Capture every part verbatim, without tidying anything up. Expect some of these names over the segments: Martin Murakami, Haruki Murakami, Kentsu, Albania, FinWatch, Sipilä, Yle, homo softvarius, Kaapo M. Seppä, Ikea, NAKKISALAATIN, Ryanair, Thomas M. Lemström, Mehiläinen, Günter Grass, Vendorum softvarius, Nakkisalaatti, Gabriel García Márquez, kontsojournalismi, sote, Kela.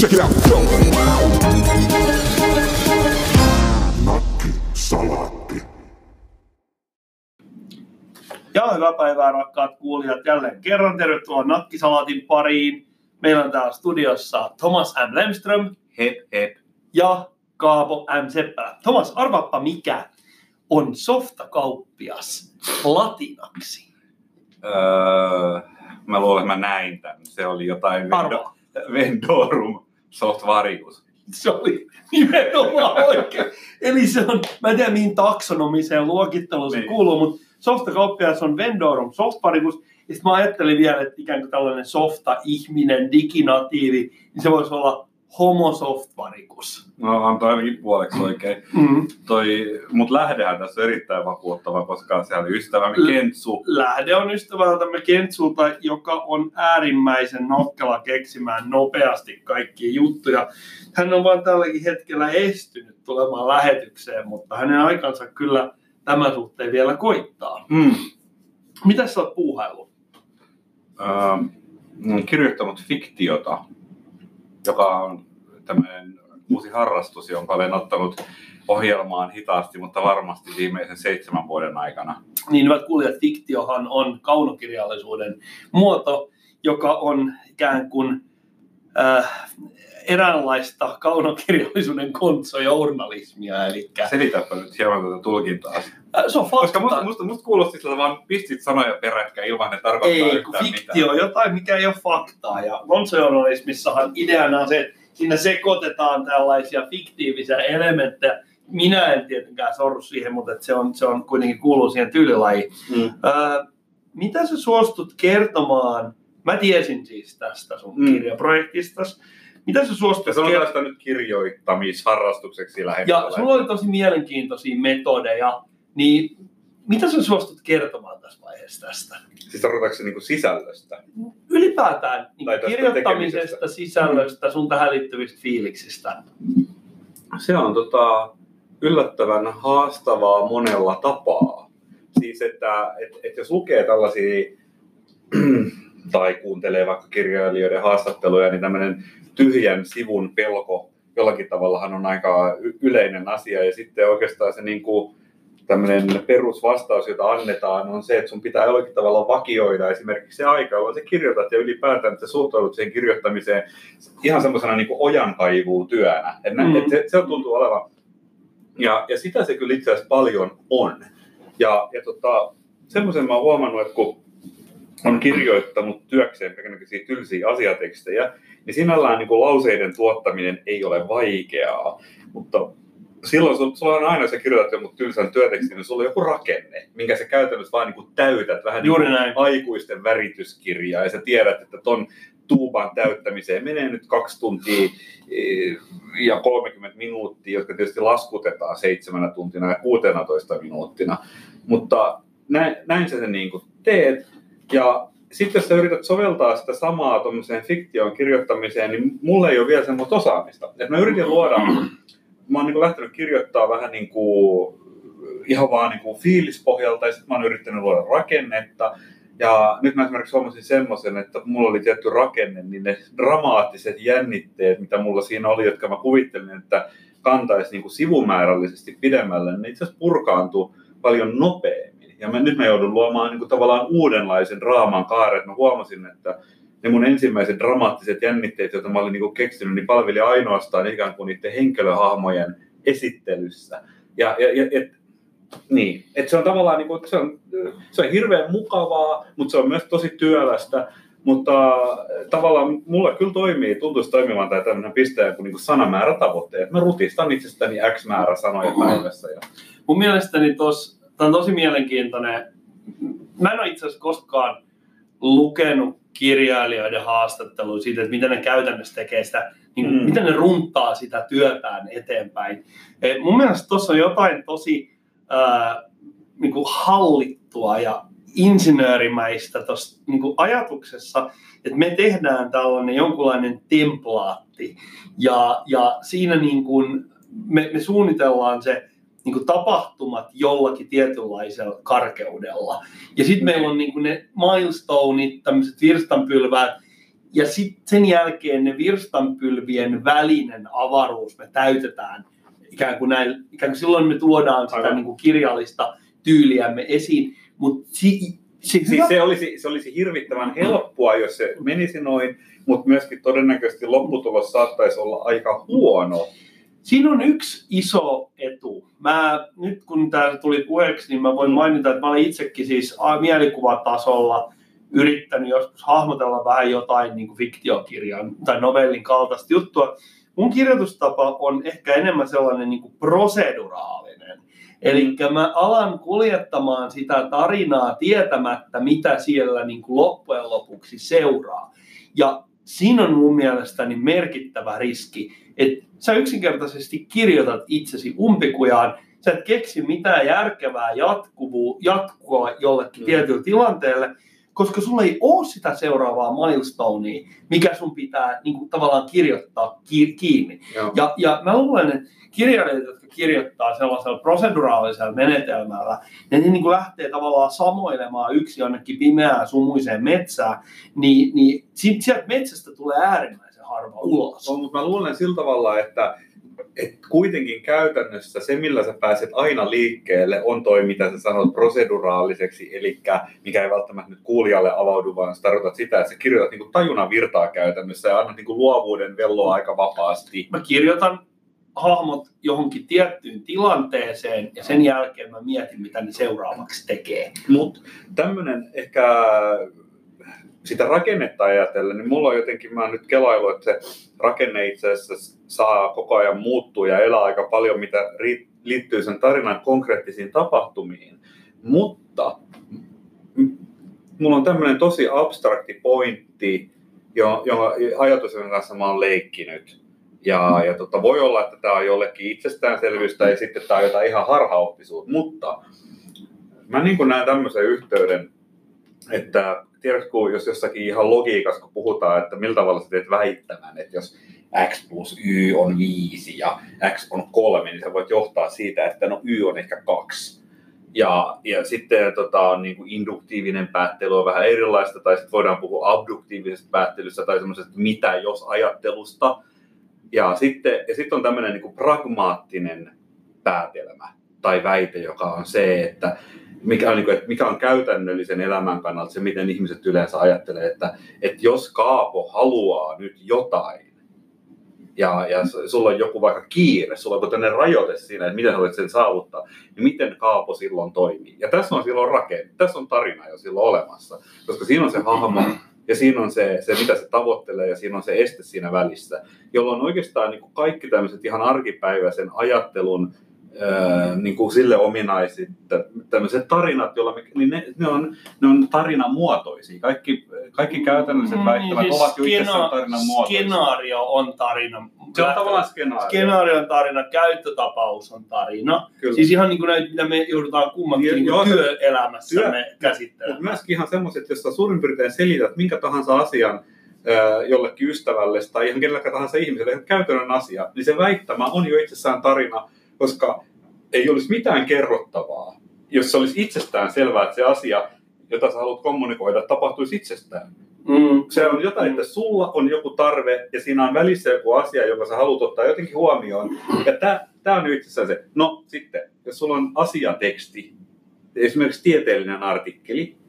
Check it out. Nakkisalaatti. Ja hyvää päivää rakkaat kuulijat jälleen kerran. Tervetuloa Nakkisalaatin pariin. Meillä on täällä studiossa Thomas M. Lemström. Hep hep. Ja Kaapo M. Seppä. Thomas, arvaappa mikä on softakauppias latinaksi? Öö, mä luulen, että mä näin tämän. Se oli jotain... Arvaa. Vendorum softvarius. Se oli nimenomaan oikein. Eli se on, mä en tiedä mihin taksonomiseen luokitteluun se kuuluu, mutta softakauppias on Vendorum softvarius. Ja sitten mä ajattelin vielä, että ikään kuin tällainen softa-ihminen, diginatiivi, niin se voisi olla homo softvarius. No, on toi ainakin puoleksi oikein. Mm-hmm. Toi, mut lähdehän tässä on erittäin vakuuttava, koska se oli ystävämme Kentsu. Lähde on ystävältämme Kentsulta, joka on äärimmäisen nokkela keksimään nopeasti kaikkia juttuja. Hän on vaan tälläkin hetkellä estynyt tulemaan lähetykseen, mutta hänen aikansa kyllä tämän suhteen vielä koittaa. Mm. Mitäs sä oot puuhaillut? Öö, olen kirjoittanut fiktiota, joka on tämmöinen uusi harrastus, jonka olen ottanut ohjelmaan hitaasti, mutta varmasti viimeisen seitsemän vuoden aikana. Niin, hyvät kuulijat, fiktiohan on kaunokirjallisuuden muoto, joka on ikään kuin äh, eräänlaista kaunokirjallisuuden kontsojournalismia. Elikkä... Selitäpä nyt hieman tätä tulkintaa. Äh, se on fakta. Koska musta, musta, musta kuulosti siltä vaan pistit sanoja peräkkäin ilman, ne tarkoittaa ei, yhtään mitään. Ei, fiktio on jotain, mikä ei ole faktaa. Ja kontsojournalismissahan ideana on se, että siinä sekoitetaan tällaisia fiktiivisiä elementtejä. Minä en tietenkään sorru siihen, mutta se on, se on kuitenkin kuuluu siihen tyylilajiin. Mm. Äh, mitä sä suostut kertomaan? Mä tiesin siis tästä sun mm. kirjaprojektistasi. Mitä sä suostut? Se on tästä nyt kirjoittamisharrastukseksi lähdetty. Ja sulla oli tosi mielenkiintoisia metodeja, niin mitä sä suostut kertomaan tässä vaiheessa tästä? Siis tarkoitatko se niinku sisällöstä? Ylipäätään niin kirjoittamisesta, sisällöstä, sun tähän liittyvistä fiiliksistä. Se on tota, yllättävän haastavaa monella tapaa. Siis että et, et jos lukee tällaisia tai kuuntelee vaikka kirjailijoiden haastatteluja, niin tämmöinen tyhjän sivun pelko jollakin tavallahan on aika yleinen asia. Ja sitten oikeastaan se niin kuin tämmöinen perusvastaus, jota annetaan, on se, että sun pitää jollakin tavalla vakioida esimerkiksi se aika, jolloin sä kirjoitat ja ylipäätään, että sä suhtaudut siihen kirjoittamiseen ihan semmoisena niin kuin ojankaivuutyönä. Että mm. se, se tuntuu olevan. Ja, ja sitä se kyllä itse asiassa paljon on. Ja, ja tota, semmoisen mä oon huomannut, että kun on kirjoittanut työkseen kaikenlaisia tylsiä asiatekstejä, niin sinällään niin kuin lauseiden tuottaminen ei ole vaikeaa, mutta silloin sulla on aina, jos sä kirjoitat jonkun tylsän työtekstin, niin sulla on joku rakenne, minkä sä käytännössä vaan niin kuin täytät, vähän niin kuin aikuisten värityskirjaa, ja sä tiedät, että ton tuuban täyttämiseen menee nyt kaksi tuntia ja kolmekymmentä minuuttia, jotka tietysti laskutetaan seitsemänä tuntina ja kuusitoista minuuttina, mutta näin, näin sä sen niin kuin teet. Ja sitten jos sä yrität soveltaa sitä samaa tuommoiseen fiktion kirjoittamiseen, niin mulla ei ole vielä semmoista osaamista. Et mä yritin luoda, mä oon niinku lähtenyt kirjoittaa vähän niinku ihan vaan niinku fiilispohjalta, ja sitten mä oon yrittänyt luoda rakennetta. Ja nyt mä esimerkiksi huomasin semmoisen, että mulla oli tietty rakenne, niin ne dramaattiset jännitteet, mitä mulla siinä oli, jotka mä kuvittelin, että kantaisi niinku sivumäärällisesti pidemmälle, niin itse asiassa purkaantui paljon nopeammin. Ja mä, nyt mä joudun luomaan niin kuin tavallaan uudenlaisen draaman kaaren. Mä huomasin, että ne mun ensimmäiset dramaattiset jännitteet, joita mä olin niin kuin keksinyt, niin palveli ainoastaan ikään kuin niiden henkilöhahmojen esittelyssä. Ja, ja, ja, et, niin. Et se on tavallaan niin kuin, se on, se on hirveän mukavaa, mutta se on myös tosi työlästä. Mutta tavallaan mulla kyllä toimii, tuntuisi toimivan tai tämmöinen pisteen kuin, niin kuin sanamäärätavoitteet. Mä rutistan itsestäni X määrä sanoja päivässä. Ja... Mun mielestäni tos... Tämä on tosi mielenkiintoinen. Mä en ole itse asiassa koskaan lukenut kirjailijoiden haastatteluja siitä, että miten ne käytännössä tekee sitä, niin mm. miten ne runtaa sitä työtään eteenpäin. Mun mielestä tuossa on jotain tosi ää, niin kuin hallittua ja insinöörimäistä tuossa niin kuin ajatuksessa, että me tehdään tällainen jonkunlainen templaatti ja, ja siinä niin kuin me, me suunnitellaan se, niin kuin tapahtumat jollakin tietynlaisella karkeudella. Ja sitten meillä on niin kuin ne milestoneit, tämmöiset virstanpylväät, ja sitten sen jälkeen ne virstanpylvien välinen avaruus me täytetään ikään kuin, näillä, ikään kuin silloin me tuodaan sitä niin kuin kirjallista tyyliämme esiin, mutta si- si- siis se olisi, se olisi hirvittävän helppoa, jos se menisi noin, mutta myöskin todennäköisesti lopputulos saattaisi olla aika huono. Siinä on yksi iso etu. Mä, nyt kun tämä tuli puheeksi, niin mä voin mainita, että mä olen itsekin siis mielikuvatasolla yrittänyt joskus hahmotella vähän jotain niin kuin fiktiokirjan tai novellin kaltaista juttua. Mun kirjoitustapa on ehkä enemmän sellainen niin kuin proseduraalinen. Eli mä alan kuljettamaan sitä tarinaa tietämättä, mitä siellä niin kuin loppujen lopuksi seuraa. Ja siinä on mun mielestäni merkittävä riski, että sä yksinkertaisesti kirjoitat itsesi umpikujaan, sä et keksi mitään järkevää jatkuvua, jatkoa jollekin mm. tietylle tilanteelle, koska sulla ei ole sitä seuraavaa milestonea, mikä sun pitää niin kuin, tavallaan kirjoittaa kiinni. Joo. Ja, ja mä luulen, että kirjailijat, jotka kirjoittaa sellaisella proseduraalisella menetelmällä, ne niin kuin lähtee tavallaan samoilemaan yksi jonnekin pimeään sumuiseen metsään, niin, niin sit sieltä metsästä tulee äärimmäisen harva ulos. On, mutta mä luulen sillä tavalla, että et kuitenkin käytännössä se, millä sä pääset aina liikkeelle, on toi, mitä sä sanot proseduraaliseksi, eli mikä ei välttämättä nyt kuulijalle avaudu, vaan sä tarkoitat sitä, että sä kirjoitat niinku tajunnan virtaa käytännössä ja annat niinku luovuuden velloa aika vapaasti. Mä kirjoitan hahmot johonkin tiettyyn tilanteeseen ja sen jälkeen mä mietin, mitä ne seuraavaksi tekee. Mut tämmönen ehkä sitä rakennetta ajatellen, niin mulla on jotenkin, mä nyt kelailu, että se rakenne itse asiassa saa koko ajan muuttua ja elää aika paljon, mitä liittyy sen tarinan konkreettisiin tapahtumiin. Mutta mulla on tämmöinen tosi abstrakti pointti, jonka ajatusten kanssa mä oon leikkinyt. Ja, ja tota, voi olla, että tää on jollekin itsestäänselvyystä ja sitten tää on jotain ihan harhaoppisuutta, mutta mä niin kuin näen tämmöisen yhteyden, että tiedätkö, jos jossakin ihan logiikassa, kun puhutaan, että millä tavalla sä teet väittämään, että jos x plus y on viisi ja x on kolme, niin sä voit johtaa siitä, että no y on ehkä kaksi. Ja, ja sitten tota, niin kuin induktiivinen päättely on vähän erilaista, tai sitten voidaan puhua abduktiivisesta päättelystä tai semmoisesta mitä jos ajattelusta. Ja sitten ja sit on tämmöinen niin kuin pragmaattinen päätelmä tai väite, joka on se, että Mikä on, niin kuin, että mikä on käytännöllisen elämän kannalta se, miten ihmiset yleensä ajattelee, että, että jos Kaapo haluaa nyt jotain ja, ja sulla on joku vaikka kiire, sulla on tämmöinen rajoite siinä, että miten sä voit sen saavuttaa, niin miten Kaapo silloin toimii. Ja tässä on silloin rakenne, tässä on tarina jo silloin olemassa, koska siinä on se hahmo ja siinä on se, se mitä se tavoittelee ja siinä on se este siinä välissä, jolloin oikeastaan niin kuin kaikki tämmöiset ihan arkipäiväisen ajattelun Öö, niin kuin sille ominaiset tämmöiset tarinat, joilla me, niin ne, ne, on, ne on tarinamuotoisia. Kaikki, kaikki käytännölliset mm, väittävät siis ovat jo itsessään tarinamuotoisia. Skenaario on tarina. Se on tavallaan skenaario. Skenaario on tarina, käyttötapaus on tarina. Kyllä. Siis ihan niin kuin näitä, mitä me joudutaan kummankin niin niin työelämässä työ, me käsittelemään. Myöskin ihan semmoiset, jossa suurin piirtein selität minkä tahansa asian jollekin ystävälle tai ihan kenelläkään tahansa ihmiselle, käytännön asia, niin se väittämä on jo itsessään tarina, koska ei olisi mitään kerrottavaa, jos se olisi itsestään selvää, että se asia, jota sä haluat kommunikoida, tapahtuisi itsestään. Mm. Se on jotain, mm. että sulla on joku tarve ja siinä on välissä joku asia, joka sä haluat ottaa jotenkin huomioon. Ja tää, tää on itsessään se. No sitten, jos sulla on asiateksti, esimerkiksi tieteellinen artikkeli,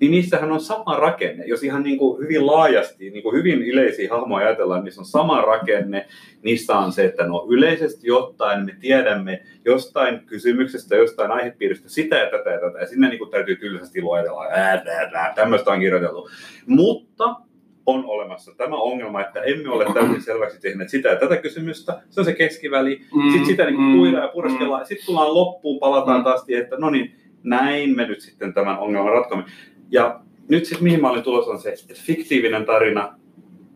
niin niissähän on sama rakenne. Jos ihan niin kuin hyvin laajasti, niin kuin hyvin yleisiä hahmoja ajatellaan, niin se on sama rakenne. Niissä on se, että no yleisesti jotain me tiedämme jostain kysymyksestä, jostain aihepiiristä, sitä ja tätä ja tätä. Ja sinne niin kuin täytyy tylsästi luetella, tämmöistä on kirjoiteltu. Mutta on olemassa tämä ongelma, että emme ole täysin selväksi tehneet sitä ja tätä kysymystä. Se on se keskiväli. Mm, sitten sitä niin kuin puidaan ja pureskellaan. Mm. Sitten tullaan loppuun, palataan mm. taas, että no niin, näin me nyt sitten tämän ongelman ratkomme. Ja nyt sitten mihin mä olin tulossa on se, että fiktiivinen tarina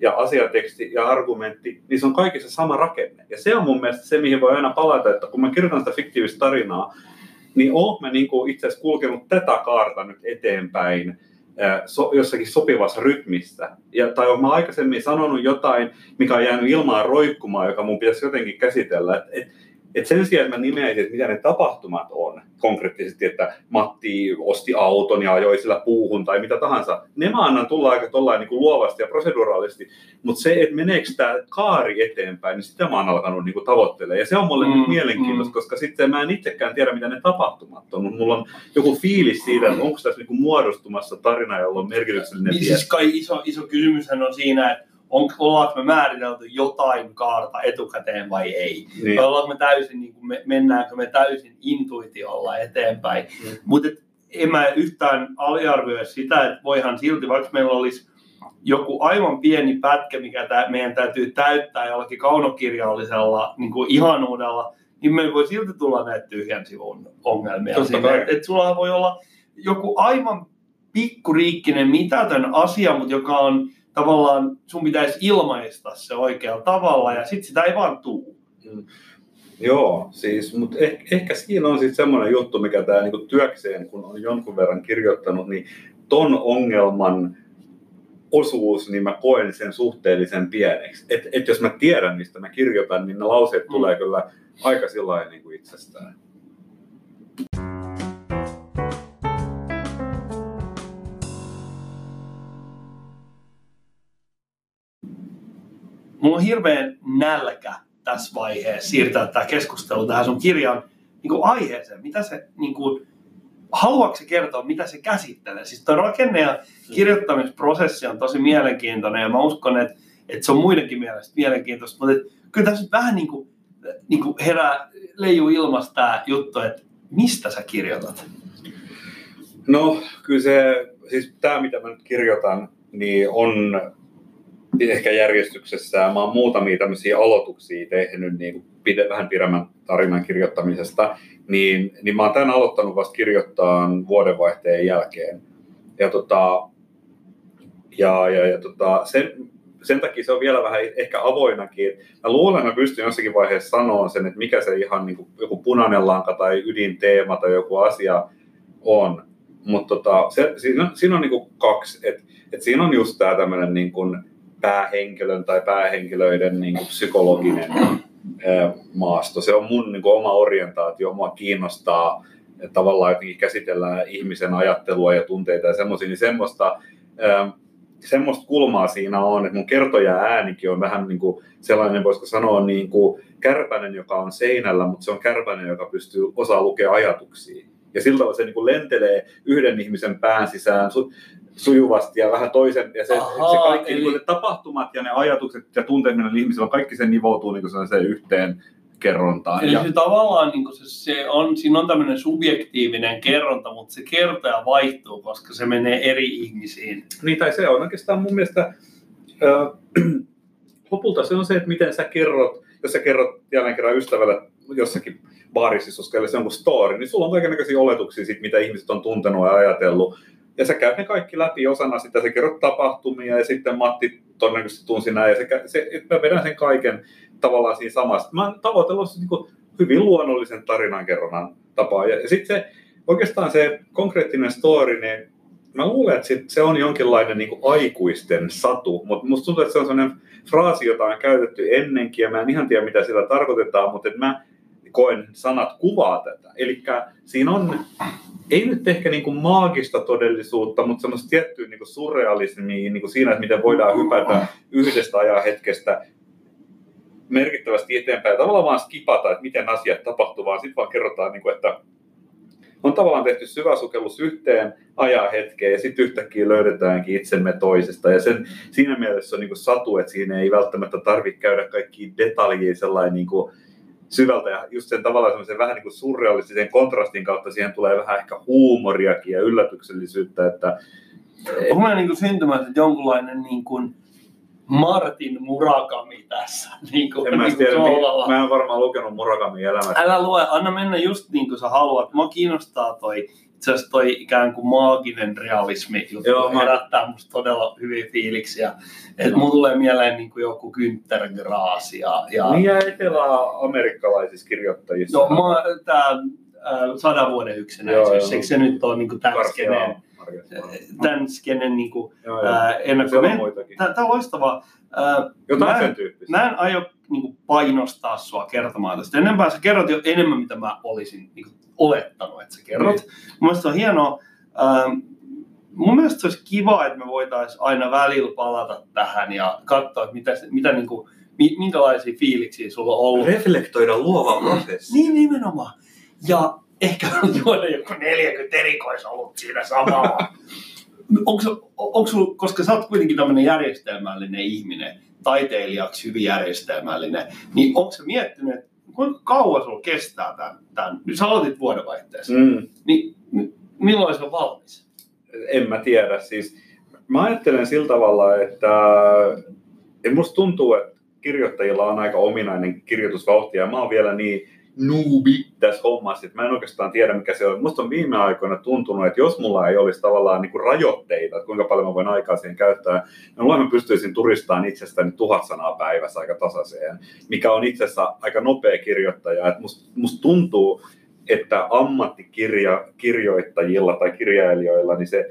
ja asiateksti ja argumentti, niin se on kaikissa sama rakenne. Ja se on mun mielestä se, mihin voi aina palata, että kun mä kirjoitan sitä fiktiivistä tarinaa, niin oon mä niinku itse asiassa kulkenut tätä kaarta nyt eteenpäin so, jossakin sopivassa rytmissä. Ja, tai oon mä aikaisemmin sanonut jotain, mikä on jäänyt ilmaan roikkumaan, joka mun pitäisi jotenkin käsitellä. Et, et, Et sen sijaan, että mä nimeäisin, että mitä ne tapahtumat on konkreettisesti, että Matti osti auton ja ajoi sillä puuhun tai mitä tahansa. Ne mä annan tulla aika tollain niin kuin luovasti ja proseduraalisti, mutta se, että meneekö tämä kaari eteenpäin, niin sitä mä oon alkanut niin kuin tavoittelemaan. Ja se on mulle mm, nyt mielenkiintoista, mm. koska sitten mä en itsekään tiedä, mitä ne tapahtumat on, mutta mulla on joku fiilis siitä, että onko tässä niin kuin muodostumassa tarina, jolla on merkityksellinen viesti. Siis kai iso, iso kysymyshän on siinä, että ollaanko me määritelty jotain kaarta etukäteen vai ei? Niin. Vai ollaanko me täysin, niin kuin me, mennäänkö me täysin intuitiolla eteenpäin? Mm. Mutta et, en mä yhtään aliarvioi sitä, että voihan silti, vaikka meillä olisi joku aivan pieni pätkä, mikä tää, meidän täytyy täyttää jollakin kaunokirjallisella niin kuin ihanuudella, niin meillä voi silti tulla näitä tyhjän sivun ongelmia. Että et sulla voi olla joku aivan pikkuriikkinen mitätön asia, mutta joka on tavallaan sun pitäisi ilmaista se oikealla tavalla ja sitten sitä ei vaan tuu. Mm. Joo, siis, mutta eh, ehkä siinä on siis semmoinen juttu, mikä tämä niinku työkseen, kun on jonkun verran kirjoittanut, niin ton ongelman osuus, niin mä koen sen suhteellisen pieneksi. Että et jos mä tiedän, mistä mä kirjoitan, niin ne lauseet mm. tulee kyllä aika sillain niinku itsestään. Mulla on hirveän nälkä tässä vaiheessa siirtää tämä keskustelu tähän sun kirjan niin kuin aiheeseen. Mitä se, niin kuin, haluatko se kertoa, mitä se käsittelee? Siis tuo rakenne- ja kirjoittamisprosessi on tosi mielenkiintoinen ja mä uskon, että, että se on muidenkin mielestä mielenkiintoista. Mutta että, kyllä tässä vähän niin kuin, niin kuin herää, leijuu ilmasta tämä juttu, että mistä sä kirjoitat? No kyllä se, siis tämä mitä mä nyt kirjoitan, niin on ehkä järjestyksessä. Mä oon muutamia tämmöisiä aloituksia tehnyt niin pide, vähän pidemmän tarinan kirjoittamisesta, niin, niin mä oon tämän aloittanut vasta kirjoittaa vuodenvaihteen jälkeen. Ja, tota, ja, ja, ja tota, sen, sen takia se on vielä vähän ehkä avoinakin. Mä luulen, että mä pystyn jossakin vaiheessa sanoa sen, että mikä se ihan niin kuin joku punainen lanka tai ydinteema tai joku asia on. Mutta tota, siinä, siinä on niin kuin kaksi. Et, et siinä on just tää tämmöinen niin kuin päähenkilön tai päähenkilöiden niin kuin psykologinen ää, maasto. Se on mun niin kuin oma orientaatio, mua kiinnostaa tavallaan jotenkin käsitellään ihmisen ajattelua ja tunteita ja semmoisia, niin semmoista, ää, semmoista kulmaa siinä on, että mun kertoja äänikin on vähän niin kuin sellainen, voisiko sanoa niin kuin kärpänen, joka on seinällä, mutta se on kärpänen, joka pystyy osaa lukea ajatuksia. Ja siltä tavalla se niin kuin lentelee yhden ihmisen pään sisään sujuvasti ja vähän toisen. Ja se, Aha, se kaikki eli... niin ne tapahtumat ja ne ajatukset ja tunteet meidän ihmisillä, kaikki se nivoutuu niin kuin se yhteen kerrontaan. Eli ja... se tavallaan niin kuin se, se on, siinä on tämmöinen subjektiivinen kerronta, mutta se kertoja vaihtuu, koska se menee eri ihmisiin. Niin, tai se on oikeastaan mun mielestä, äh, lopulta se on se, että miten sä kerrot, jos sä kerrot jälleen kerran ystävällä jossakin baarisisuskeelle se jonkun story, niin sulla on kaikenlaisia oletuksia siitä, mitä ihmiset on tuntenut ja ajatellut. Ja sä käyt ne kaikki läpi osana sitä, sä kerrot tapahtumia ja sitten Matti todennäköisesti tunsi näin. Ja se, se, että mä vedän sen kaiken tavallaan siinä samasta. Mä oon tavoitellut niin kuin hyvin luonnollisen tarinankerronnan tapaa. Ja, ja sitten se, oikeastaan se konkreettinen story, niin mä luulen, että sit se on jonkinlainen niin kuin aikuisten satu. Mutta musta tuntuu, että se on sellainen fraasi, jota on käytetty ennenkin. Ja mä en ihan tiedä, mitä sillä tarkoitetaan, mutta mä koen sanat kuvaa tätä. Eli siinä on... Ei nyt ehkä niin kuin maagista todellisuutta, mutta semmoista tiettyä niin kuin surrealismia niin kuin siinä, että miten voidaan hypätä yhdestä ajanhetkestä merkittävästi eteenpäin. Tavallaan vaan skipata, että miten asiat tapahtuu, vaan sitten vaan kerrotaan, niin kuin, että on tavallaan tehty syvä sukellus yhteen ajanhetkeen ja sitten yhtäkkiä löydetäänkin itsemme toisesta. Ja sen, siinä mielessä on niin kuin satu, että siinä ei välttämättä tarvitse käydä kaikkiin detaljiin sellainen... Niin kuin syvältä ja just sen tavallaan semmoisen vähän niin kuin surrealistisen kontrastin kautta siihen tulee vähän ehkä huumoriakin ja yllätyksellisyyttä, että... Onko mä niin kuin syntymässä jonkunlainen niin kuin Martin Murakami tässä? Niin kuin, en mä niin tiedä, mä en varmaan lukenut Murakamin elämässä. Älä lue, anna mennä just niin kuin sä haluat. Mua kiinnostaa toi, itse asiassa toi ikään kuin maaginen realismi, joka herättää mä... musta todella hyviä fiiliksiä. Et mun tulee mieleen niin kuin joku Günter Grass ja... ja... Niin ja etelä-amerikkalaisissa kirjoittajissa. No mä, tää äh, sadan vuoden yksinäisyys, eikö se nyt ole niin kuin tämän skeneen tämän skenen niin kuin ennakkomenettelyä. Tämä on loistavaa. Jotain mä, sen tyyppistä. Mä en aio niin kuin painostaa sua kertomaan tästä. Enempää sä kerrot jo enemmän, mitä mä olisin niin kuin olettanut, että sä kerrot. Niin. Mun mielestä se on hienoa. Mun mielestä se olisi kiva, että me voitaisiin aina välillä palata tähän ja katsoa, että mitä, mitä niin kuin, minkälaisia fiiliksiä sulla on ollut. Reflektoida luova prosessi. Niin, nimenomaan. Ja ehkä juoda joku neljäkymmentä erikoisolut siinä samalla. Onko, onko, koska sä oot kuitenkin tämmöinen järjestelmällinen ihminen, taiteilijaksi hyvin järjestelmällinen, niin onko sä miettinyt, että kuinka kauan sulla kestää tämän? tämän? Sä aloitit vuodenvaihteessa. Mm. Niin milloin se on valmis? En mä tiedä. Siis, mä ajattelen sillä tavalla, että musta tuntuu, että kirjoittajilla on aika ominainen kirjoitusvauhti ja mä oon vielä niin noobi tässä hommassa, että mä en oikeastaan tiedä mikä se on. Musta on viime aikoina tuntunut, että jos mulla ei olisi tavallaan niinku rajoitteita, että kuinka paljon mä voin aikaa siihen käyttää, niin mulla mä pystyisin turistamaan itsestäni tuhat sanaa päivässä aika tasaiseen, mikä on itse asiassa aika nopea kirjoittaja. Et musta, musta tuntuu, että ammattikirjoittajilla tai kirjailijoilla niin se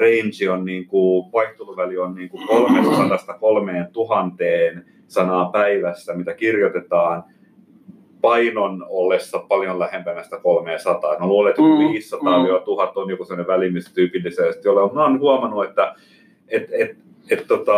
range on niinku, vaihteluväli on niinku kolmestasadasta kolmeentuhanteen sanaa päivässä, mitä kirjoitetaan painon ollessa paljon lähempänä sitä kolmesataa. No luulen, että viisisataa tuhatta on joku sellainen väli, missä tyypillisesti ole. Mä oon huomannut, että et, et, et, tota,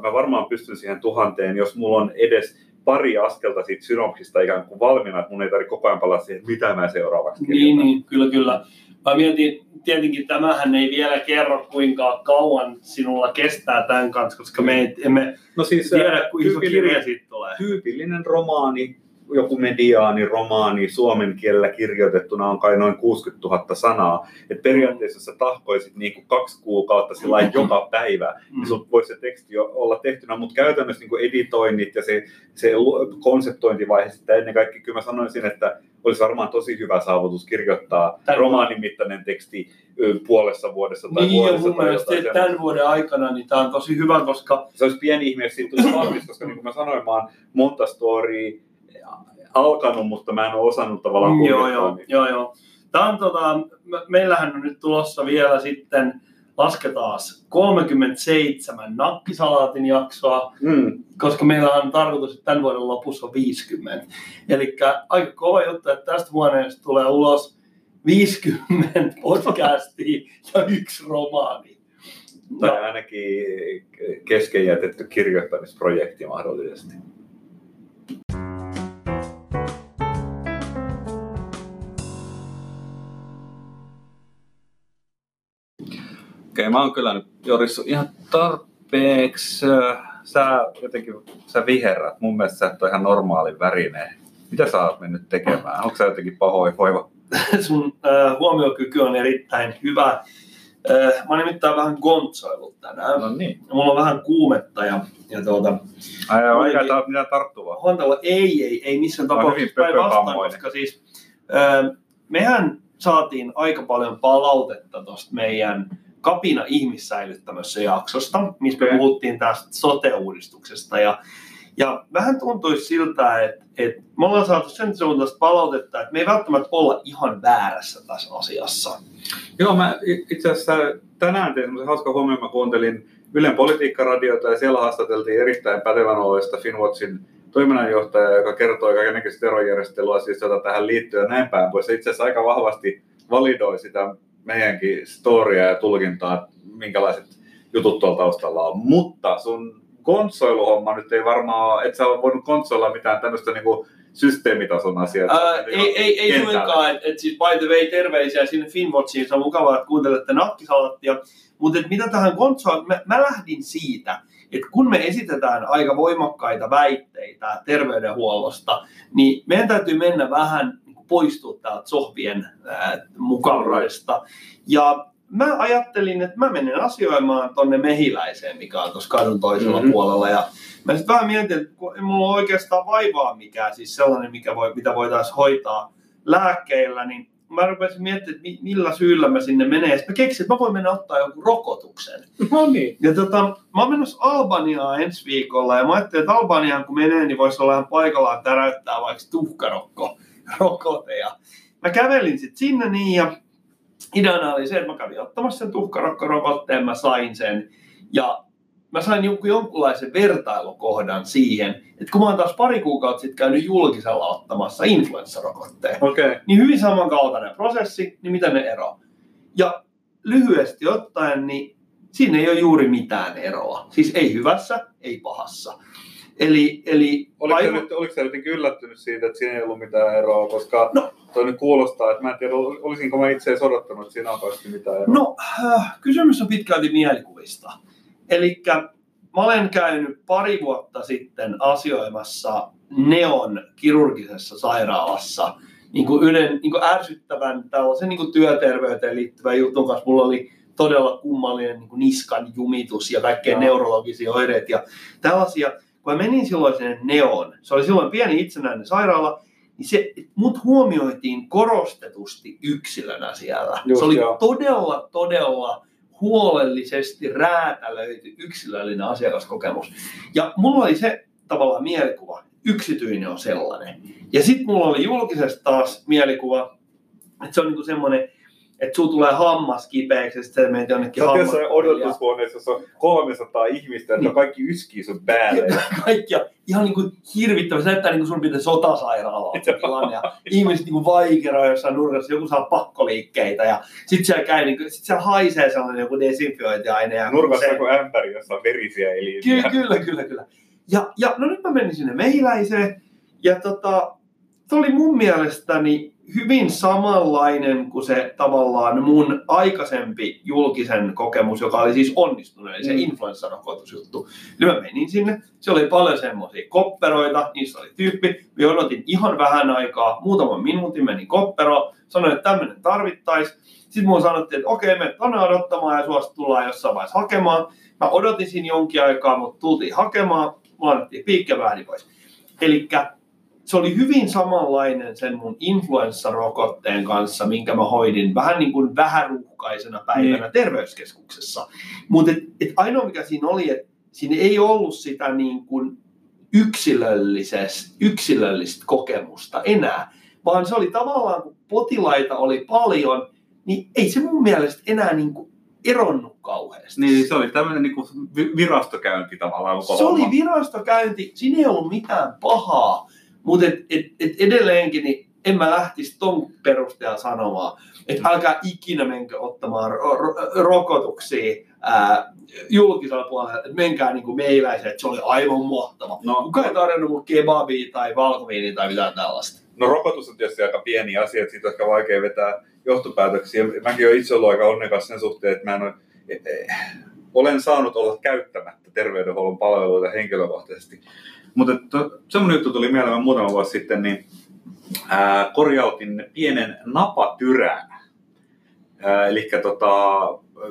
mä varmaan pystyn siihen tuhanteen, jos mulla on edes pari askelta siitä synopsista ikään kuin valmiina, että mun ei tarvitse koko ajan palaa siihen, että mitä mä seuraavaksi kirjoitan. Niin, niin, kyllä, kyllä. Mä mietin, tietenkin tämähän ei vielä kerro, kuinka kauan sinulla kestää tämän kanssa, koska me emme no siis, tiedä, kuinka iso kirja siitä tulee. Tyypillinen romaani, joku mediaani romaani suomen kielellä kirjoitettuna on kai noin kuusikymmentätuhatta sanaa. Et periaatteessa jos sä tahkoisit niinku kaksi kuukautta sillain joka päivä, niin sulta voisi se teksti olla tehtynä, mutta käytännössä niinku editoinnit ja se, se konseptointivaihe sitä ennen kaikkea, kyllä mä sanoisin, että olisi varmaan tosi hyvä saavutus kirjoittaa tämän romaanin mittainen teksti puolessa vuodessa tai niin, vuodessa. Niin, ja mun tai tämän vuoden aikana niin tämä on tosi hyvä, koska se olisi pieni ihme, jos siitä tulisi valmis, koska niin kuin mä sanoin, mä oon monta storya alkanut, mutta mä en ole osannut tavallaan mm, joo, joo, joo, joo. Tämä on tota, meillähän on nyt tulossa vielä sitten, lasketaan kolmekymmentäseitsemän nakkisalaatin jaksoa, mm. koska meillä on tarkoitus, että tämän vuoden lopussa on viisikymmentä. Eli aika kova juttu, että tästä huoneesta tulee ulos viisikymmentä podcastia ja yksi romaani. Tai no, ainakin kesken jätetty kirjoittamisprojekti mahdollisesti. Okei, mä oon kyllä nyt jorissut ihan tarpeeksi. Sä jotenkin, sä viherrät. Mun mielestä sä et ole ihan normaalin värinen. Mitä sä oot mennyt tekemään? Onko sä jotenkin pahoinvoiva? Sun äh, huomiokyky on erittäin hyvä. Äh, mä oon nimittäin vähän gontsoillut tänään. No niin. Mulla on vähän kuumetta ja, ja tuota... Ai joo, eikä tää ole mitään tarttuvaa. Huontella, ei, ei, ei missään tapauksessa. Päin vastaan, koska siis äh, mehän saatiin aika paljon palautetta tosta meidän kapina ihmissäilyttämössä jaksosta, missä me puhuttiin tästä sote-uudistuksesta. Ja, ja vähän tuntuisi siltä, että, että me ollaan saatu sen suuntaista palautetta, että me ei välttämättä olla ihan väärässä tässä asiassa. Joo, mä itse asiassa tänään tein semmoisen hauskan huomioon, mä kuuntelin Ylen politiikkaradiota ja siellä haastateltiin erittäin pätevän oloista FinWatchin toiminnanjohtajaa, joka kertoi kaikennäköistä erojärjestelyä, siis jota tähän liittyy ja näin päin pois. Se itse asiassa aika vahvasti validoi sitä meidänkin storya ja tulkintaa, minkälaiset jutut tuolla taustalla on. Mutta sun konsoiluhomma nyt ei varmaan, et sä ole voinut konsoilla mitään tämmöistä niinku systeemitason asiaa. Ää, ei ei, ei suinkaan, että et siis by the way terveisiä sinne FinWatchiin, se on mukavaa, että kuuntelette nakkisalattia. Mutta mitä tähän konsoiluun, mä, mä lähdin siitä, että kun me esitetään aika voimakkaita väitteitä terveydenhuollosta, niin meidän täytyy mennä vähän poistua täältä sohvien äh, mukavuudesta. Ja mä ajattelin, että mä menen asioimaan tonne Mehiläiseen, mikä on tuossa kadun toisella mm-hmm. puolella. Ja mä sitten vähän mietin, että ei mulla ole oikeastaan vaivaa mikään, siis sellainen, mikä voi, mitä voitaisiin hoitaa lääkkeillä. Niin mä rupesin miettimään, että millä syyllä mä sinne menen. Ja sitten mä keksin, että mä voin mennä ottaa joku rokotuksen. No niin. Ja tota, mä oon menossa Albaniaan ensi viikolla. Ja mä ajattelin, että Albaniaan kun menee, niin voisi olla ihan paikallaan täräyttää vaikka tuhkarokko. Rokoteja. Mä kävelin sitten sinne niin ja ideana oli se, että mä kävin ottamassa sen tuhkarokkorokotteen, mä sain sen ja mä sain jonkunlaisen vertailukohdan siihen, että kun mä oon taas pari kuukautta sitten käynyt julkisella ottamassa influenssarokotteen, okay. niin hyvin samankaltainen prosessi, niin mitä ne eroaa? Ja lyhyesti ottaen, niin siinä ei ole juuri mitään eroa. Siis ei hyvässä, ei pahassa. Eli, eli oliko, aivo... nyt, oliko sä jotenkin yllättynyt siitä, että siinä ei ollut mitään eroa, koska no. toi nyt kuulostaa, että mä en tiedä, olisinko mä itse edes odottanut, että siinä on päässyt mitään eroa? No, äh, kysymys on pitkälti mielikuvista. Elikkä mä olen käynyt pari vuotta sitten asioimassa Neon kirurgisessa sairaalassa niin kuin yhden niin kuin ärsyttävän tällaisen niin kuin työterveyteen liittyvän jutun kanssa. Mulla oli todella kummallinen niin kuin niskan jumitus ja kaikkea no. neurologisia oireita ja tällaisia. Kun mä menin silloin sinne Neon, se oli silloin pieni itsenäinen sairaala, niin se, mut huomioitiin korostetusti yksilönä siellä. Just, se oli joo. todella, todella huolellisesti räätälöity yksilöllinen asiakaskokemus. Ja mulla oli se tavallaan mielikuva, yksityinen on sellainen. Ja sitten mulla oli julkisesti taas mielikuva, että se on niinku semmoinen, että sulla tulee hammas kipeäksi ja sitten menet jonnekin hammas. Sä oot jossain odotushuoneessa, jossa on kolmesataa ihmistä, että niin. kaikki yskii sun päälle. Kaikki on ihan niin kuin hirvittävä. Se näyttää niin kuin sun pitää sotasairaalaa. Ihmiset niin kuin vaikeroja jossain nurkassa, joku saa pakkoliikkeitä ja sit siellä, käy, niin kuin, sit siellä haisee sellainen joku desinfiointiaine. Ja nurkassa on joku ämpäri, jossa on verisiä elimiä. Kyllä, kyllä, kyllä. Ja, ja no nyt mä menin sinne Mehiläiseen ja tota, se oli mun mielestäni hyvin samanlainen kuin se tavallaan mun aikaisempi julkisen kokemus, joka oli siis onnistunut, eli se mm. influenssarokotusjuttu. Eli mä menin sinne, siellä oli paljon semmoisia kopperoita, niissä oli tyyppi, mä odotin ihan vähän aikaa, muutaman minuutin meni kopperoon, sanoin, että tämmöinen tarvittaisi. Sitten mulla sanottiin, että okei, me tonne odottamaan ja suosta tullaan jossain vaiheessa hakemaan. Mä odotin siinä jonkin aikaa, mutta tultiin hakemaan, mulla annettiin piikkiä vähän pois. Elikkä se oli hyvin samanlainen sen mun influenssarokotteen kanssa, minkä mä hoidin vähän niin kuin vähäruuhkaisena päivänä mm. terveyskeskuksessa. Mutta et, et ainoa mikä siinä oli, että siinä ei ollut sitä niin kuin yksilöllistä kokemusta enää, vaan se oli tavallaan, kun potilaita oli paljon, niin ei se mun mielestä enää niin kuin eronnut kauheasti. Niin, se oli tämmöinen niin kuin virastokäynti tavallaan. Se oli virastokäynti, siinä ei ollut mitään pahaa. Mutta et, et, et edelleenkin niin en mä lähtisi ton perusteella sanomaan, että älkää ikinä menkö ottamaan ro- ro- rokotuksia ää, julkisella puolella, että menkää niin kuin Mehiläiseen, että se oli aivan mahtava. No, kuka ei tarjonnut mun kebabia tai valkoviiniä tai mitään tällaista? No rokotus on tietysti aika pieni asia, että siitä on ehkä vaikea vetää johtopäätöksiä. Mäkin olen itse ollut aika onnekas sen suhteen, että mä en ole, et, et, olen saanut olla käyttämättä terveydenhuollon palveluita henkilökohtaisesti. Mutta semmoinen juttu tuli mieleen muutama vuosi sitten, niin ää, korjautin pienen napatyrän. Eli tota,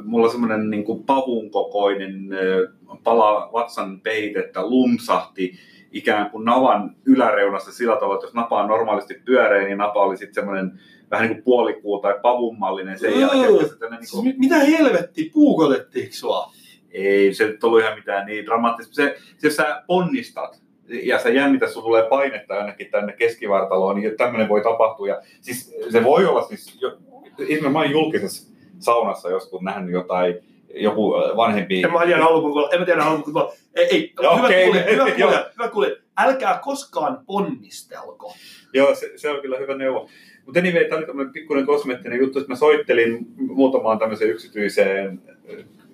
mulla on semmoinen niin kuin pavun kokoinen ää, pala vatsan peitettä lumpsahti ikään kuin navan yläreunasta sillä tavalla, että jos napa on normaalisti pyöreä, niin napa oli sitten semmoinen vähän niin kuin puolikuu tai pavunmallinen sen öö, jälkeen. Niin kuin... Mitä helvetti, puukotettiinko sua? Ei, se ei ollut ihan mitään niin dramaattista. Se, se jos sä ponnistat ja sä jännität, sun tulee painetta jonnekin tänne keskivartaloon, niin tämmöinen voi tapahtua. Ja siis se voi olla siis, jo, mä oon julkisessa saunassa joskus nähnyt jotain, joku vanhempi... En mä tiedä haluaa, en mä tiedä haluaa, ei, ei, no, hyvä okay. kuule, hyvä kuule, hyvä kuule, älkää koskaan ponnistelko. Joo, se, se on kyllä hyvä neuvo. Mutta anyway, tämä oli tämmöinen pikkuinen kosmettinen juttu, että mä soittelin muutamaan tämmöiseen yksityiseen...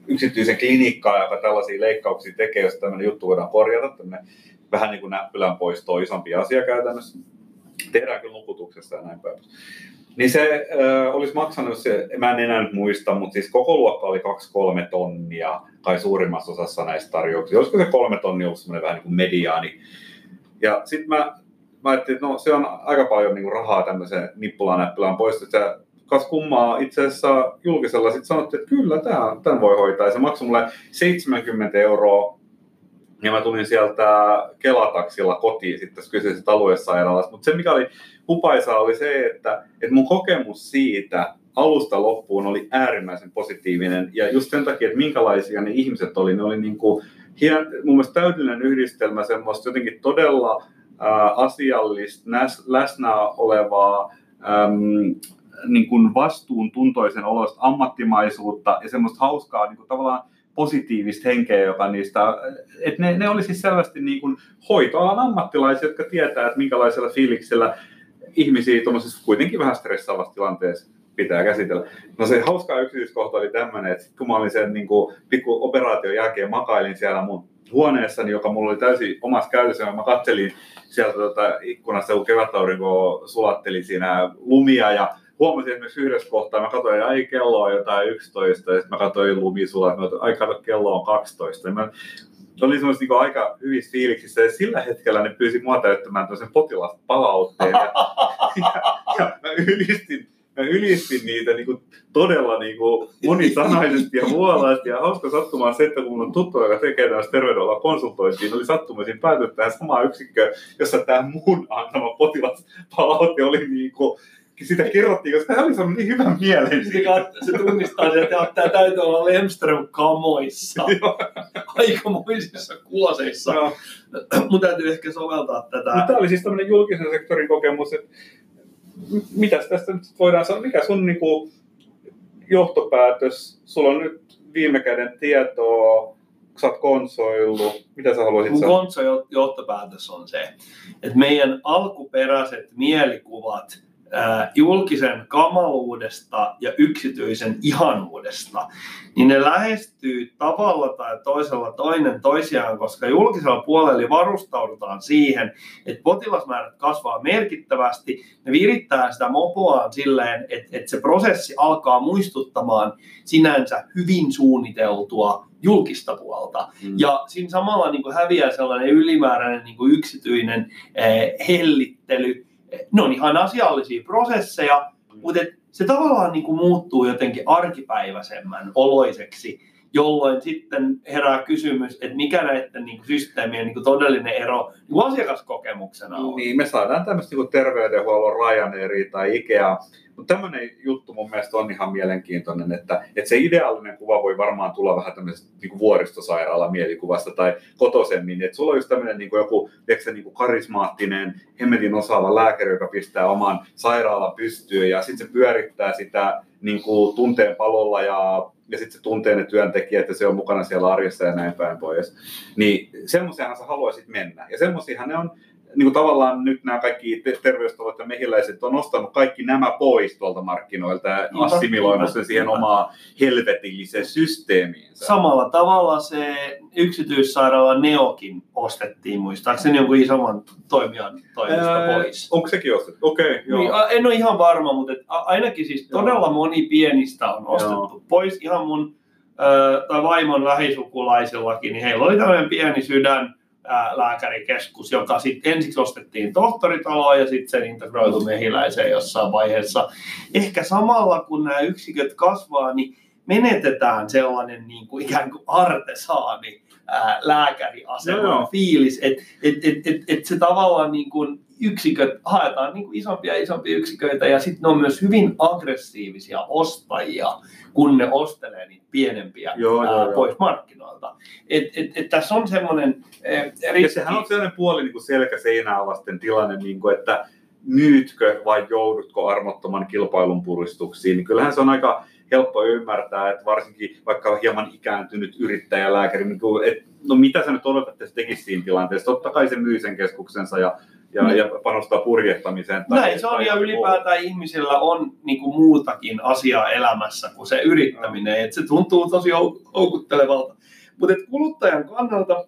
yksityisen klinikkaan, joka tällaisia leikkauksia tekee, jos tämmöinen juttu voidaan korjata. Tämmöinen vähän niin kuin näppylän poistoa, isompi asia käytännössä. Tehdään kyllä nukutuksessa ja näin päin. Niin se ö, olisi maksanut, se, mä en enää nyt muista, mutta siis koko luokka oli kaksi kolme tonnia, kai suurimmassa osassa näistä tarjouksia. Olisiko se kolme tonnia ollut semmoinen vähän niin kuin mediaani. Ja sit mä, mä ajattelin, että no se on aika paljon niin kuin rahaa tämmöisen nippulan näppylän poistoon. Kas kummaa itse asiassa julkisella sitten sanottiin, että kyllä tämän, tämän voi hoitaa. Ja se maksoi mulle seitsemänkymmentä euroa ja mä tulin sieltä Kelataksilla kotiin sitten tässä kyseisessä aluesairaalassa. Mutta se mikä oli hupaisaa oli se, että, että mun kokemus siitä alusta loppuun oli äärimmäisen positiivinen. Ja just sen takia, että minkälaisia ne ihmiset oli, ne oli niin kuin hien, mun mielestä täydellinen yhdistelmä semmoista jotenkin todella äh, asiallista, läsnä olevaa... Ähm, niin kuin vastuuntuntoisen olosta ammattimaisuutta ja semmoista hauskaa niin kuin tavallaan positiivista henkeä, joka niistä, että ne, ne oli siis selvästi niin kuin hoitoalan ammattilaisia, jotka tietää, että minkälaisella fiiliksellä ihmisiä tuollaisessa kuitenkin vähän stressaavassa tilanteessa pitää käsitellä. No se hauskaa yksityiskohta oli tämmöinen, että kun mä olin sen niin kuin pikku operaation jälkeen makailin siellä mun huoneessani, joka mulla oli täysin omassa käytössä, ja mä katselin sieltä tuota ikkunasta, kun kevätaurinko sulatteli siinä lumia, ja huomasin esimerkiksi yhdessä kohtaa, mä katsoin, ai kello on jotain yksitoista, ja sitten mä katsoin lumisula, että ai kato, kello on kaksitoista. Mä, se oli semmoista niin aika hyvissä fiiliksissä, ja sillä hetkellä ne pyysi mua täyttämään tämmöisen potilaspalautteen, ja, ja, ja mä ylistin. Mä ylistin niitä niin kuin, todella niin kuin, monisanaisesti ja huolaasti. Ja hauska sattumaan se, että kun mun on tuttu, joka tekee tämmöistä terveydenhuollon konsultointiin, oli sattumaisin päätynyt tähän samaan yksikköön, jossa tämä mun antama potilaspalaute oli niin kuin, sitä kerrottiin, koska hän oli saanut niin hyvän mielen. Se tunnistaa sen, että tämä täytyy olla Lemström kamoissa. Aikamoisissa kulaseissa. No. Mun täytyy ehkä soveltaa tätä. No, tämä oli siis tämmöinen julkisen sektorin kokemus, että mitäs tästä nyt voidaan sanoa? Mikä sun niinku johtopäätös? Sulla on nyt viime käden tietoa, sä oot konsoillut. Mitä sä haluaisit sanoa? Mun konsojohtopäätös on se, että meidän alkuperäiset mielikuvat ää, julkisen kamaluudesta ja yksityisen ihanuudesta, niin ne lähestyy tavalla tai toisella toinen toisiaan, koska julkisella puolella varustaudutaan siihen, että potilasmäärät kasvaa merkittävästi. Ne virittää sitä mopoaan silleen, että, että se prosessi alkaa muistuttamaan sinänsä hyvin suunniteltua julkista puolta. Mm. Ja siinä samalla niin kuin häviää sellainen ylimääräinen niin kuin yksityinen eh, hellittely. Ne on ihan asiallisia prosesseja, mm. mutta se tavallaan niin kuin muuttuu jotenkin arkipäiväisemmän oloiseksi, jolloin sitten herää kysymys, että mikä näiden niin kuin systeemien niin kuin todellinen ero niin kuin asiakaskokemuksena on. Niin, me saadaan tämmöistä niin kuin terveydenhuollon Ryanairia tai Ikeaa, mutta tämmöinen juttu mun mielestä on ihan mielenkiintoinen, että, että se ideaalinen kuva voi varmaan tulla vähän tämmöisestä niin kuin vuoristosairaalamielikuvasta tai kotoisemmin, että sulla on just tämmöinen niin kuin joku se, niin kuin karismaattinen, hemmetin osaava lääkäri, joka pistää oman sairaalan pystyyn ja sitten se pyörittää sitä niin kuin tunteen palolla ja ja sitten se tuntee ne työntekijät ja se on mukana siellä arjessa ja näin päin pois. Niin semmoisiahan sä haluaisit mennä. Ja semmoisiahan ne on, niin kuin tavallaan nyt nämä kaikki terveystalot ja mehiläiset on nostanut kaikki nämä pois tuolta markkinoilta ja assimiloinut sen siihen omaan helvetilliseen systeemiinsä. Samalla tavalla se yksityissairaala Neokin ostettiin muistaakseni jonkun isomman toimijan toimesta Ää, pois. Onko sekin ostettu? Okei, okay, joo. Niin, en ole ihan varma, mutta ainakin siis todella moni pienistä on ostettu joo. pois. Ihan mun äh, tai vaimon lähisukulaisillakin, niin heillä oli tämmöinen pieni sydän lääkärikeskus, joka sitten ensiksi ostettiin tohtoritaloon ja sitten se integroitu mehiläiseen jossain vaiheessa. Ehkä samalla, kun nämä yksiköt kasvaa, niin menetetään sellainen niin kuin ikään kuin artesaani ää, lääkäriaseman no. fiilis, että et, et, et, et se tavallaan niin kuin yksiköt, haetaan niin kuin isompia ja isompia yksiköitä ja sitten ne on myös hyvin aggressiivisia ostajia, kun ne ostelee niitä pienempiä joo, ää, joo, pois joo. markkinoilta. Et, et, et tässä on semmoinen riski. Ja sehän on sellainen puoli niin kuin selkäseinää vasten tilanne, niin kuin, että myytkö vai joudutko armottoman kilpailun puristuksiin. Kyllähän se on aika helppo ymmärtää, että varsinkin vaikka on hieman ikääntynyt yrittäjä, lääkäri, niin kuin, et, no mitä sä nyt odotat, että se tekisi siinä tilanteessa. Totta kai se myy sen keskuksensa ja Ja, ja panostaa purjehtamiseen. Tai näin se on, ja ylipäätään ihmisillä on niin kuin muutakin asiaa elämässä kuin se yrittäminen. Mm. Et se tuntuu tosi houkuttelevalta. Mutta kuluttajan kannalta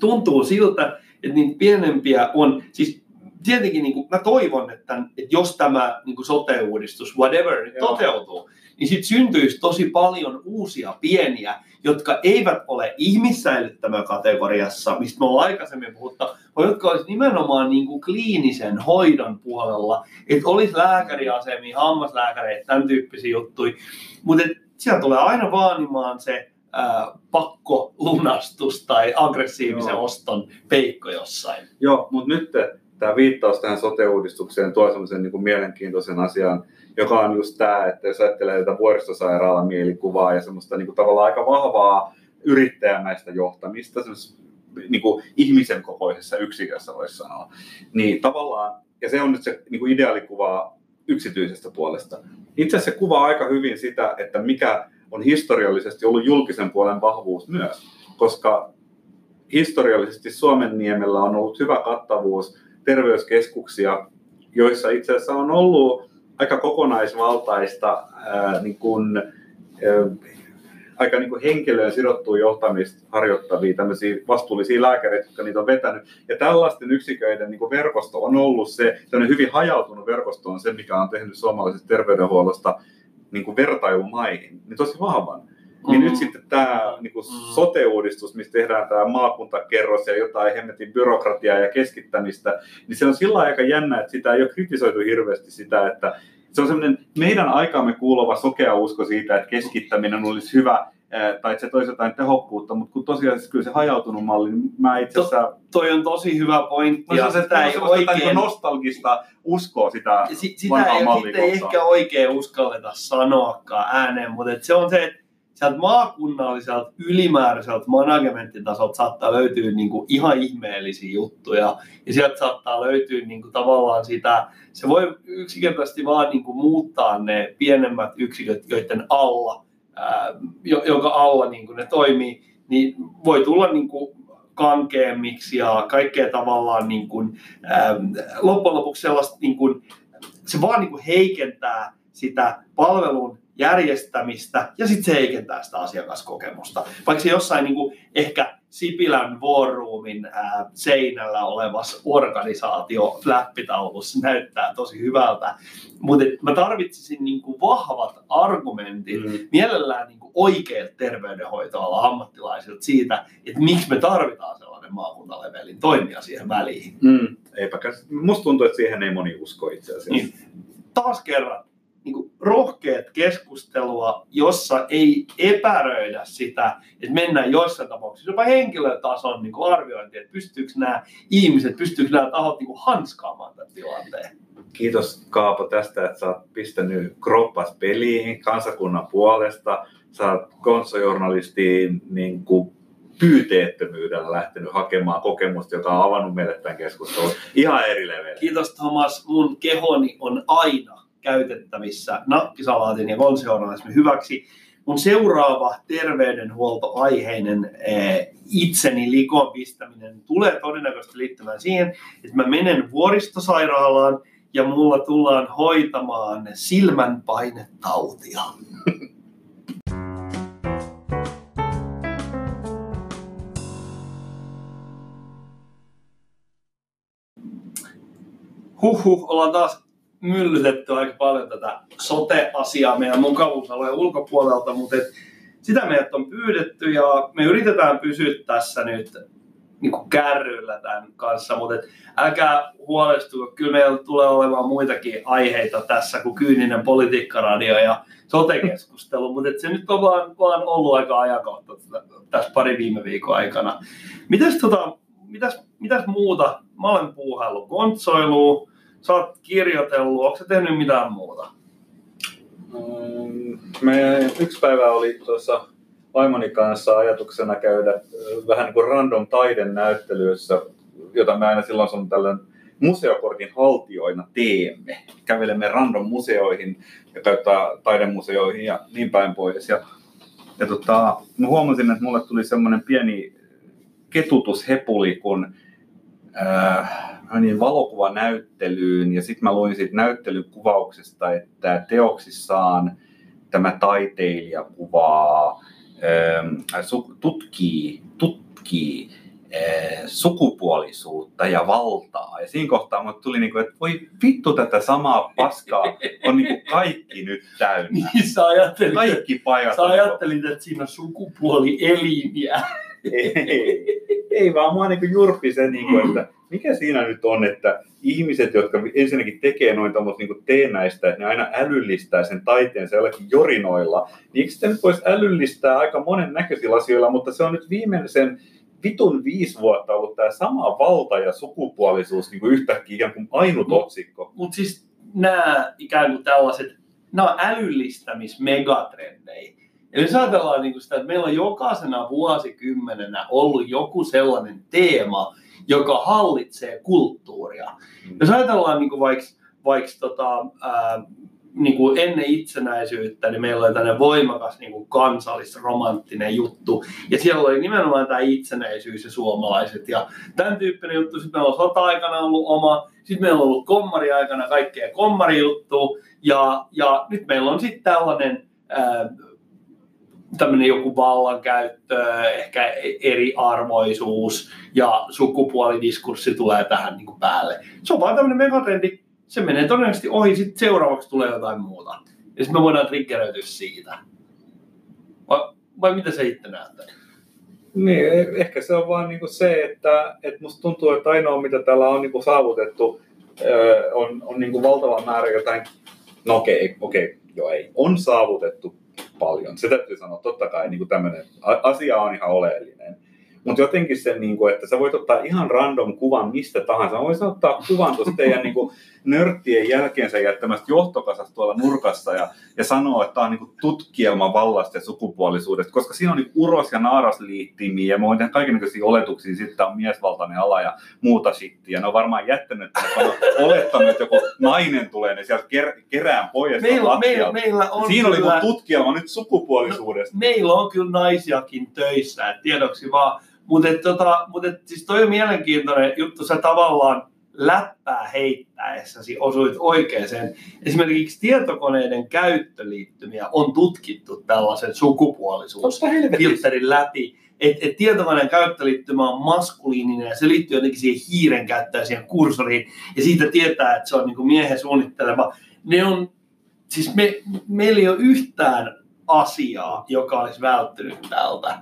tuntuu siltä, että niitä pienempiä on. Siis tietenkin niin kuin, mä toivon, että, että jos tämä niin kuin sote-uudistus, whatever, nyt toteutuu, niin sitten syntyisi tosi paljon uusia pieniä, jotka eivät ole ihmissäilyttämökategoriassa, mistä me ollaan aikaisemmin puhuttu, vaan jotka olisi nimenomaan niin kuin kliinisen hoidon puolella, että olisi lääkäriasemia, hammaslääkäreitä, tämän tyyppisiä juttuja, mutta siellä tulee aina vaanimaan se ää, pakkolunastus tai aggressiivisen Joo. oston peikko jossain. Joo, mutta nyt tämä viittaus tähän sote-uudistukseen tuo semmoisen niin kuin mielenkiintoisen asian, joka on just tämä, että jos ajattelee tätä vuoristosairaalan mielikuvaa ja semmoista niin kuin tavallaan aika vahvaa yrittäjämäistä johtamista niin kuin ihmisen kokoisessa yksikössä voisi sanoa, niin tavallaan, ja se on nyt se niin kuin ideaalikuva yksityisestä puolesta. Itse asiassa se kuvaa aika hyvin sitä, että mikä on historiallisesti ollut julkisen puolen vahvuus myös, koska historiallisesti Suomenniemellä on ollut hyvä kattavuus terveyskeskuksia, joissa itse asiassa on ollut aika kokonaisvaltaista, ää, niin kuin, ää, aika niin kuin henkilöön sidottua johtamista harjoittavia tämmöisiä vastuullisia lääkäreitä, jotka niitä on vetänyt. Ja tällaisten yksiköiden niin kuin verkosto on ollut se, tämmöinen hyvin hajautunut verkosto on se, mikä on tehnyt suomalaisesta terveydenhuollosta niin kuin vertailumaihin, niin tosi vahvan. Niin mm-hmm. nyt sitten tämä niin sote-uudistus, missä tehdään tämä maakuntakerros ja jotain hemmetin byrokratiaa ja keskittämistä, niin se on sillä lailla aika jännä, että sitä ei ole kritisoitu hirveästi sitä, että se on semmoinen meidän aikaamme kuuluva sokea usko siitä, että keskittäminen olisi hyvä tai että se toisi jotain tehokkuutta, mutta kun tosiaan kyllä se hajautunut malli, niin mä itse asiassa... To, toi on tosi hyvä pointti. No, se, sitä on ei oikein... nostalgista uskoa sitä si, sitä vanhaa mallia. Sitä ei ehkä oikein uskalleta sanoakaan ääneen, mutta se on se, että sieltä maakunnalliselta, ylimääräiseltä managementtitasolta saattaa löytyä niinku ihan ihmeellisiä juttuja. Ja sieltä saattaa löytyä niinku tavallaan sitä, se voi yksinkertaisesti vaan niinku muuttaa ne pienemmät yksiköt, joiden alla, ää, jonka alla niinku ne toimii, niin voi tulla niinku kankeemmiksi ja kaikkea tavallaan niinku, ää, loppujen lopuksi sellaista, niinku, se vaan niinku heikentää sitä palvelun järjestämistä ja sitten se heikentää sitä asiakaskokemusta. Vaikka se jossain niin kuin ehkä Sipilän vuoroomin seinällä olevassa organisaatio-fläppitaulussa näyttää tosi hyvältä, mutta mä tarvitsisin niin kuin vahvat argumentit mm. mielellään niin kuin oikeilta terveydenhoitoalan ammattilaisilta siitä, että miksi me tarvitaan sellainen maakuntalevelin toimija siihen väliin. Mm. Eipäkäs. Musta tuntuu, että siihen ei moni usko itse asiassa. Niin. Taas kerran. Niin kuin rohkeat keskustelua, jossa ei epäröidä sitä, että mennään jossain tapauksessa jopa henkilötason niin kuin arviointi, että pystyykö nämä ihmiset, pystyykö nämä tahot niin kuin hanskaamaan tämän tilanteen. Kiitos Kaapo tästä, että sä oot pistänyt kroppas peliin kansakunnan puolesta. Sä oot konsojournalistiin niin kuin pyyteettömyydellä lähtenyt hakemaan kokemusta, joka on avannut meille tämän keskustelun. Ihan eri leveillä. Kiitos Thomas, mun kehoni on aina käytettävissä nakkisalaatin ja konsejournalismin hyväksi. Mun seuraava terveydenhuoltoaiheinen eh, itseni likoon pistäminen tulee todennäköisesti liittymään siihen, että mä menen vuoristosairaalaan ja mulla tullaan hoitamaan silmänpainetautia. Huhhuh, ollaan taas myllytetty aika paljon tätä sote-asiaa meidän mukavuusalueen ulkopuolelta, mutta et sitä meidät on pyydetty ja me yritetään pysyä tässä nyt niin kuin kärryillä tämän kanssa, mutta et älkää huolestuko, kyllä meillä tulee olemaan muitakin aiheita tässä kuin kyyninen politiikkaradio ja sote-keskustelu, mutta et se nyt on vaan, vaan ollut aika ajankohta tässä pari viime viikon aikana. Mitäs, tota, mitäs, mitäs muuta? Mä olen puuhaillut kontsoilua. Sä oot kirjoitellut, onko sä tehnyt mitään muuta? Meidän yksi päivä oli tuossa vaimoni kanssa ajatuksena käydä vähän niin kuin random taidenäyttelyissä, jota me aina silloin sun tällöin museokortin haltijoina teemme. Kävelemme random museoihin ja käyttää taidemuseoihin ja niin päin pois. Ja, ja tota, mä huomasin, että mulle tuli semmoinen pieni ketutushepuli, kun Äh, niin valokuvanäyttelyyn ja sitten mä luin siitä näyttelykuvauksesta, että teoksissaan tämä taiteilija kuvaa, äh, su- tutkii, tutkii äh, sukupuolisuutta ja valtaa. Ja siinä kohtaa mulle tuli niinku, että voi vittu tätä samaa paskaa on niinku kaikki nyt täynnä. Niin sä ajattelit, kaikki pajat sä ajattelit että siinä on sukupuolielimiä. Ei, ei, ei, vaan mua niin jurppi se, niin kuin, että mikä siinä nyt on, että ihmiset, jotka ensinnäkin tekee noin tämmöistä niin teenäistä, että ne aina älyllistää sen taiteensa jollakin jorinoilla, niin eikö sitä nyt voisi älyllistää aika monen näköisillä asioilla, mutta se on nyt viimeisen vitun viisi vuotta ollut tämä sama valta ja sukupuolisuus niin kuin yhtäkkiä ikään kuin ainut mut, otsikko. Mutta siis nämä ikään kuin tällaiset, nämä on älyllistämismegatrendejä. Eli jos ajatellaan niin kuin sitä, että meillä on jokaisena vuosikymmenenä ollut joku sellainen teema, joka hallitsee kulttuuria. Mm. Jos ajatellaan niin kuin vaikka vaikka tota, ää, niin kuin ennen itsenäisyyttä, niin meillä oli tämmöinen voimakas niin kuin kansallisromanttinen juttu. Ja siellä oli nimenomaan tämä itsenäisyys ja suomalaiset. Ja tämän tyyppinen juttu. Sitten meillä on sota-aikana ollut oma. Sitten meillä on ollut kommariaikana kaikkea kommarijuttua. Ja, ja nyt meillä on sitten tällainen ää, tämmöinen joku vallankäyttö, ehkä eriarvoisuus ja sukupuolidiskurssi tulee tähän niin kuin päälle. Se on vaan tämmöinen megatrendi. Se menee todennäköisesti ohi, sitten seuraavaksi tulee jotain muuta. Ja sitten me voidaan triggeröityä siitä. Vai, vai mitä se itse näyttää? Niin, ehkä se on vaan niinku se, että et musta tuntuu, että ainoa mitä täällä on niinku saavutettu, öö, on, on niinku valtava määrä jotain. No okei, okei, joo ei. On saavutettu paljon. Se täytyy sanoa, totta kai niinku tämmöinen asia on ihan oleellinen. Mutta jotenkin se, niinku, että sä voit ottaa ihan random kuvan mistä tahansa. Mä voisin ottaa kuvan tuosta teidän niinku, nörttien jälkeensä jättämästä johtokasasta tuolla nurkassa ja, ja sanoa, että tämä on niinku, tutkielma vallasta ja sukupuolisuudesta. Koska siinä on niinku, uros- ja naarasliittimiä ja me voin tehdä kaikenlaisia oletuksia, sitten tämä on miesvaltainen ala ja muuta shittia. Ne on varmaan jättänyt, olettanut, että joku nainen tulee ne sieltä ker- kerään pois. Meillä, meillä, meillä on siinä kyllä... oli niinku, tutkielma nyt sukupuolisuudesta. No, meillä on kyllä naisiakin töissä, et tiedoksi vaan. Mutta tota, mut siis toi on mielenkiintoinen juttu, sä tavallaan läppää heittäessäsi osuit oikeeseen. Esimerkiksi tietokoneiden käyttöliittymiä on tutkittu tällaisen sukupuolisuusfilterin läpi. Että et tietokoneen käyttöliittymä on maskuliininen ja se liittyy jotenkin siihen hiiren käyttöön, siihen kursoriin. Ja siitä tietää, että se on niinku miehen suunnittelema. Ne on, siis me, meillä ei ole yhtään asiaa, joka olisi välttynyt tältä.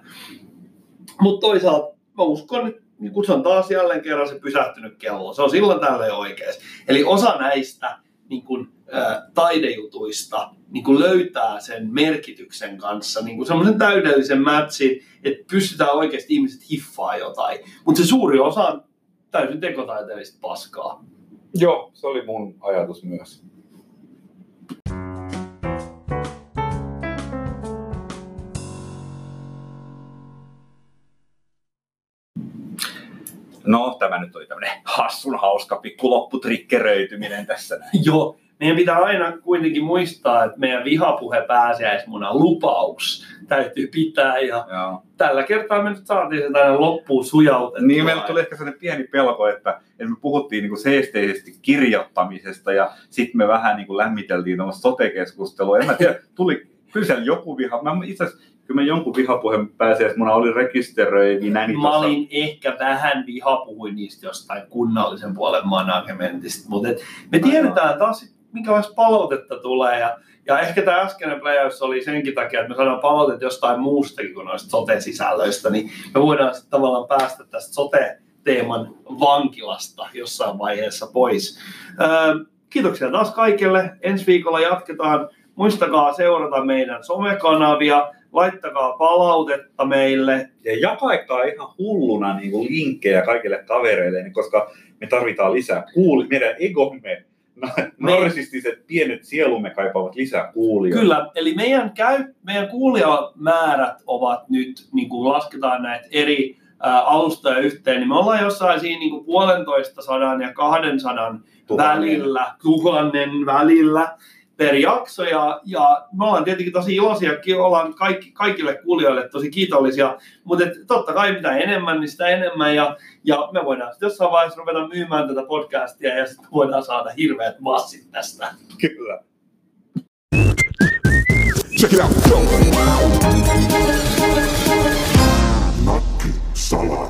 Mutta toisaalta mä uskon, että se on taas jälleen kerran se pysähtynyt kello. Se on silloin tällöin oikeassa. Eli osa näistä niin kun, ä, taidejutuista niin kun löytää sen merkityksen kanssa niin semmoisen täydellisen matchin, että pystytään oikeasti ihmiset hiffaa jotain. Mutta se suuri osa on täysin tekotaiteellista paskaa. Joo, se oli mun ajatus myös. No, tämä nyt oli tämmöinen hassun hauska pikku lopputrikkeröityminen tässä näin. Joo, meidän pitää aina kuitenkin muistaa, että meidän vihapuhe pääsiäismuna lupaus täytyy pitää. Ja Joo. Tällä kertaa me nyt saatiin se tänne loppuun sujautettua. Niin, meillä tuli ehkä sellainen pieni pelko, että, että me puhuttiin niin kuin seesteisesti kirjoittamisesta ja sitten me vähän niin kuin lämmiteltiin tuommoista sote-keskustelua. En mä tiedä, tuli kyllä joku viha. Mä itse asiassa... Kyllä mä jonkun vihapuheen pääsiäismuna olin rekisteröivinä. Niin mä tossa... olin ehkä vähän vihapuhuin niistä jostain kunnallisen puolen managementista. Mutta me tiedetään taas, minkälaista palautetta tulee. Ja, ja ehkä tämä äskeinen pläjäys oli senkin takia, että me saadaan palautetta jostain muustakin kuin noista sote-sisällöistä. Niin me voidaan sitten tavallaan päästä tästä sote-teeman vankilasta jossain vaiheessa pois. Öö, kiitoksia taas kaikille. Ensi viikolla jatketaan. Muistakaa seurata meidän somekanavia. Laittakaa palautetta meille. Ja jakakaa ihan hulluna niin kuin linkkejä kaikille kavereille, niin koska me tarvitaan lisää kuulijoita. Meidän egomme, narsistiset pienet sielumme kaipaavat lisää kuulijoita. Kyllä, eli meidän, käy, meidän kuulijamäärät ovat nyt, niin kuin lasketaan näitä eri ä, alustoja yhteen, niin me ollaan jossain siinä niin kuin puolentoista sadan ja kahden sadan välillä, tuhannen välillä. Per jakso ja, ja me ollaan tietenkin tosi iloisia, ollaan kaikki, kaikille kuulijoille tosi kiitollisia, mutta totta kai mitä enemmän, niin sitä enemmän ja, ja me voidaan sitten jossain vaiheessa ruveta myymään tätä podcastia ja sitten voidaan saada hirveät massit tästä. Kyllä. Check it out. Nakkisalaatin.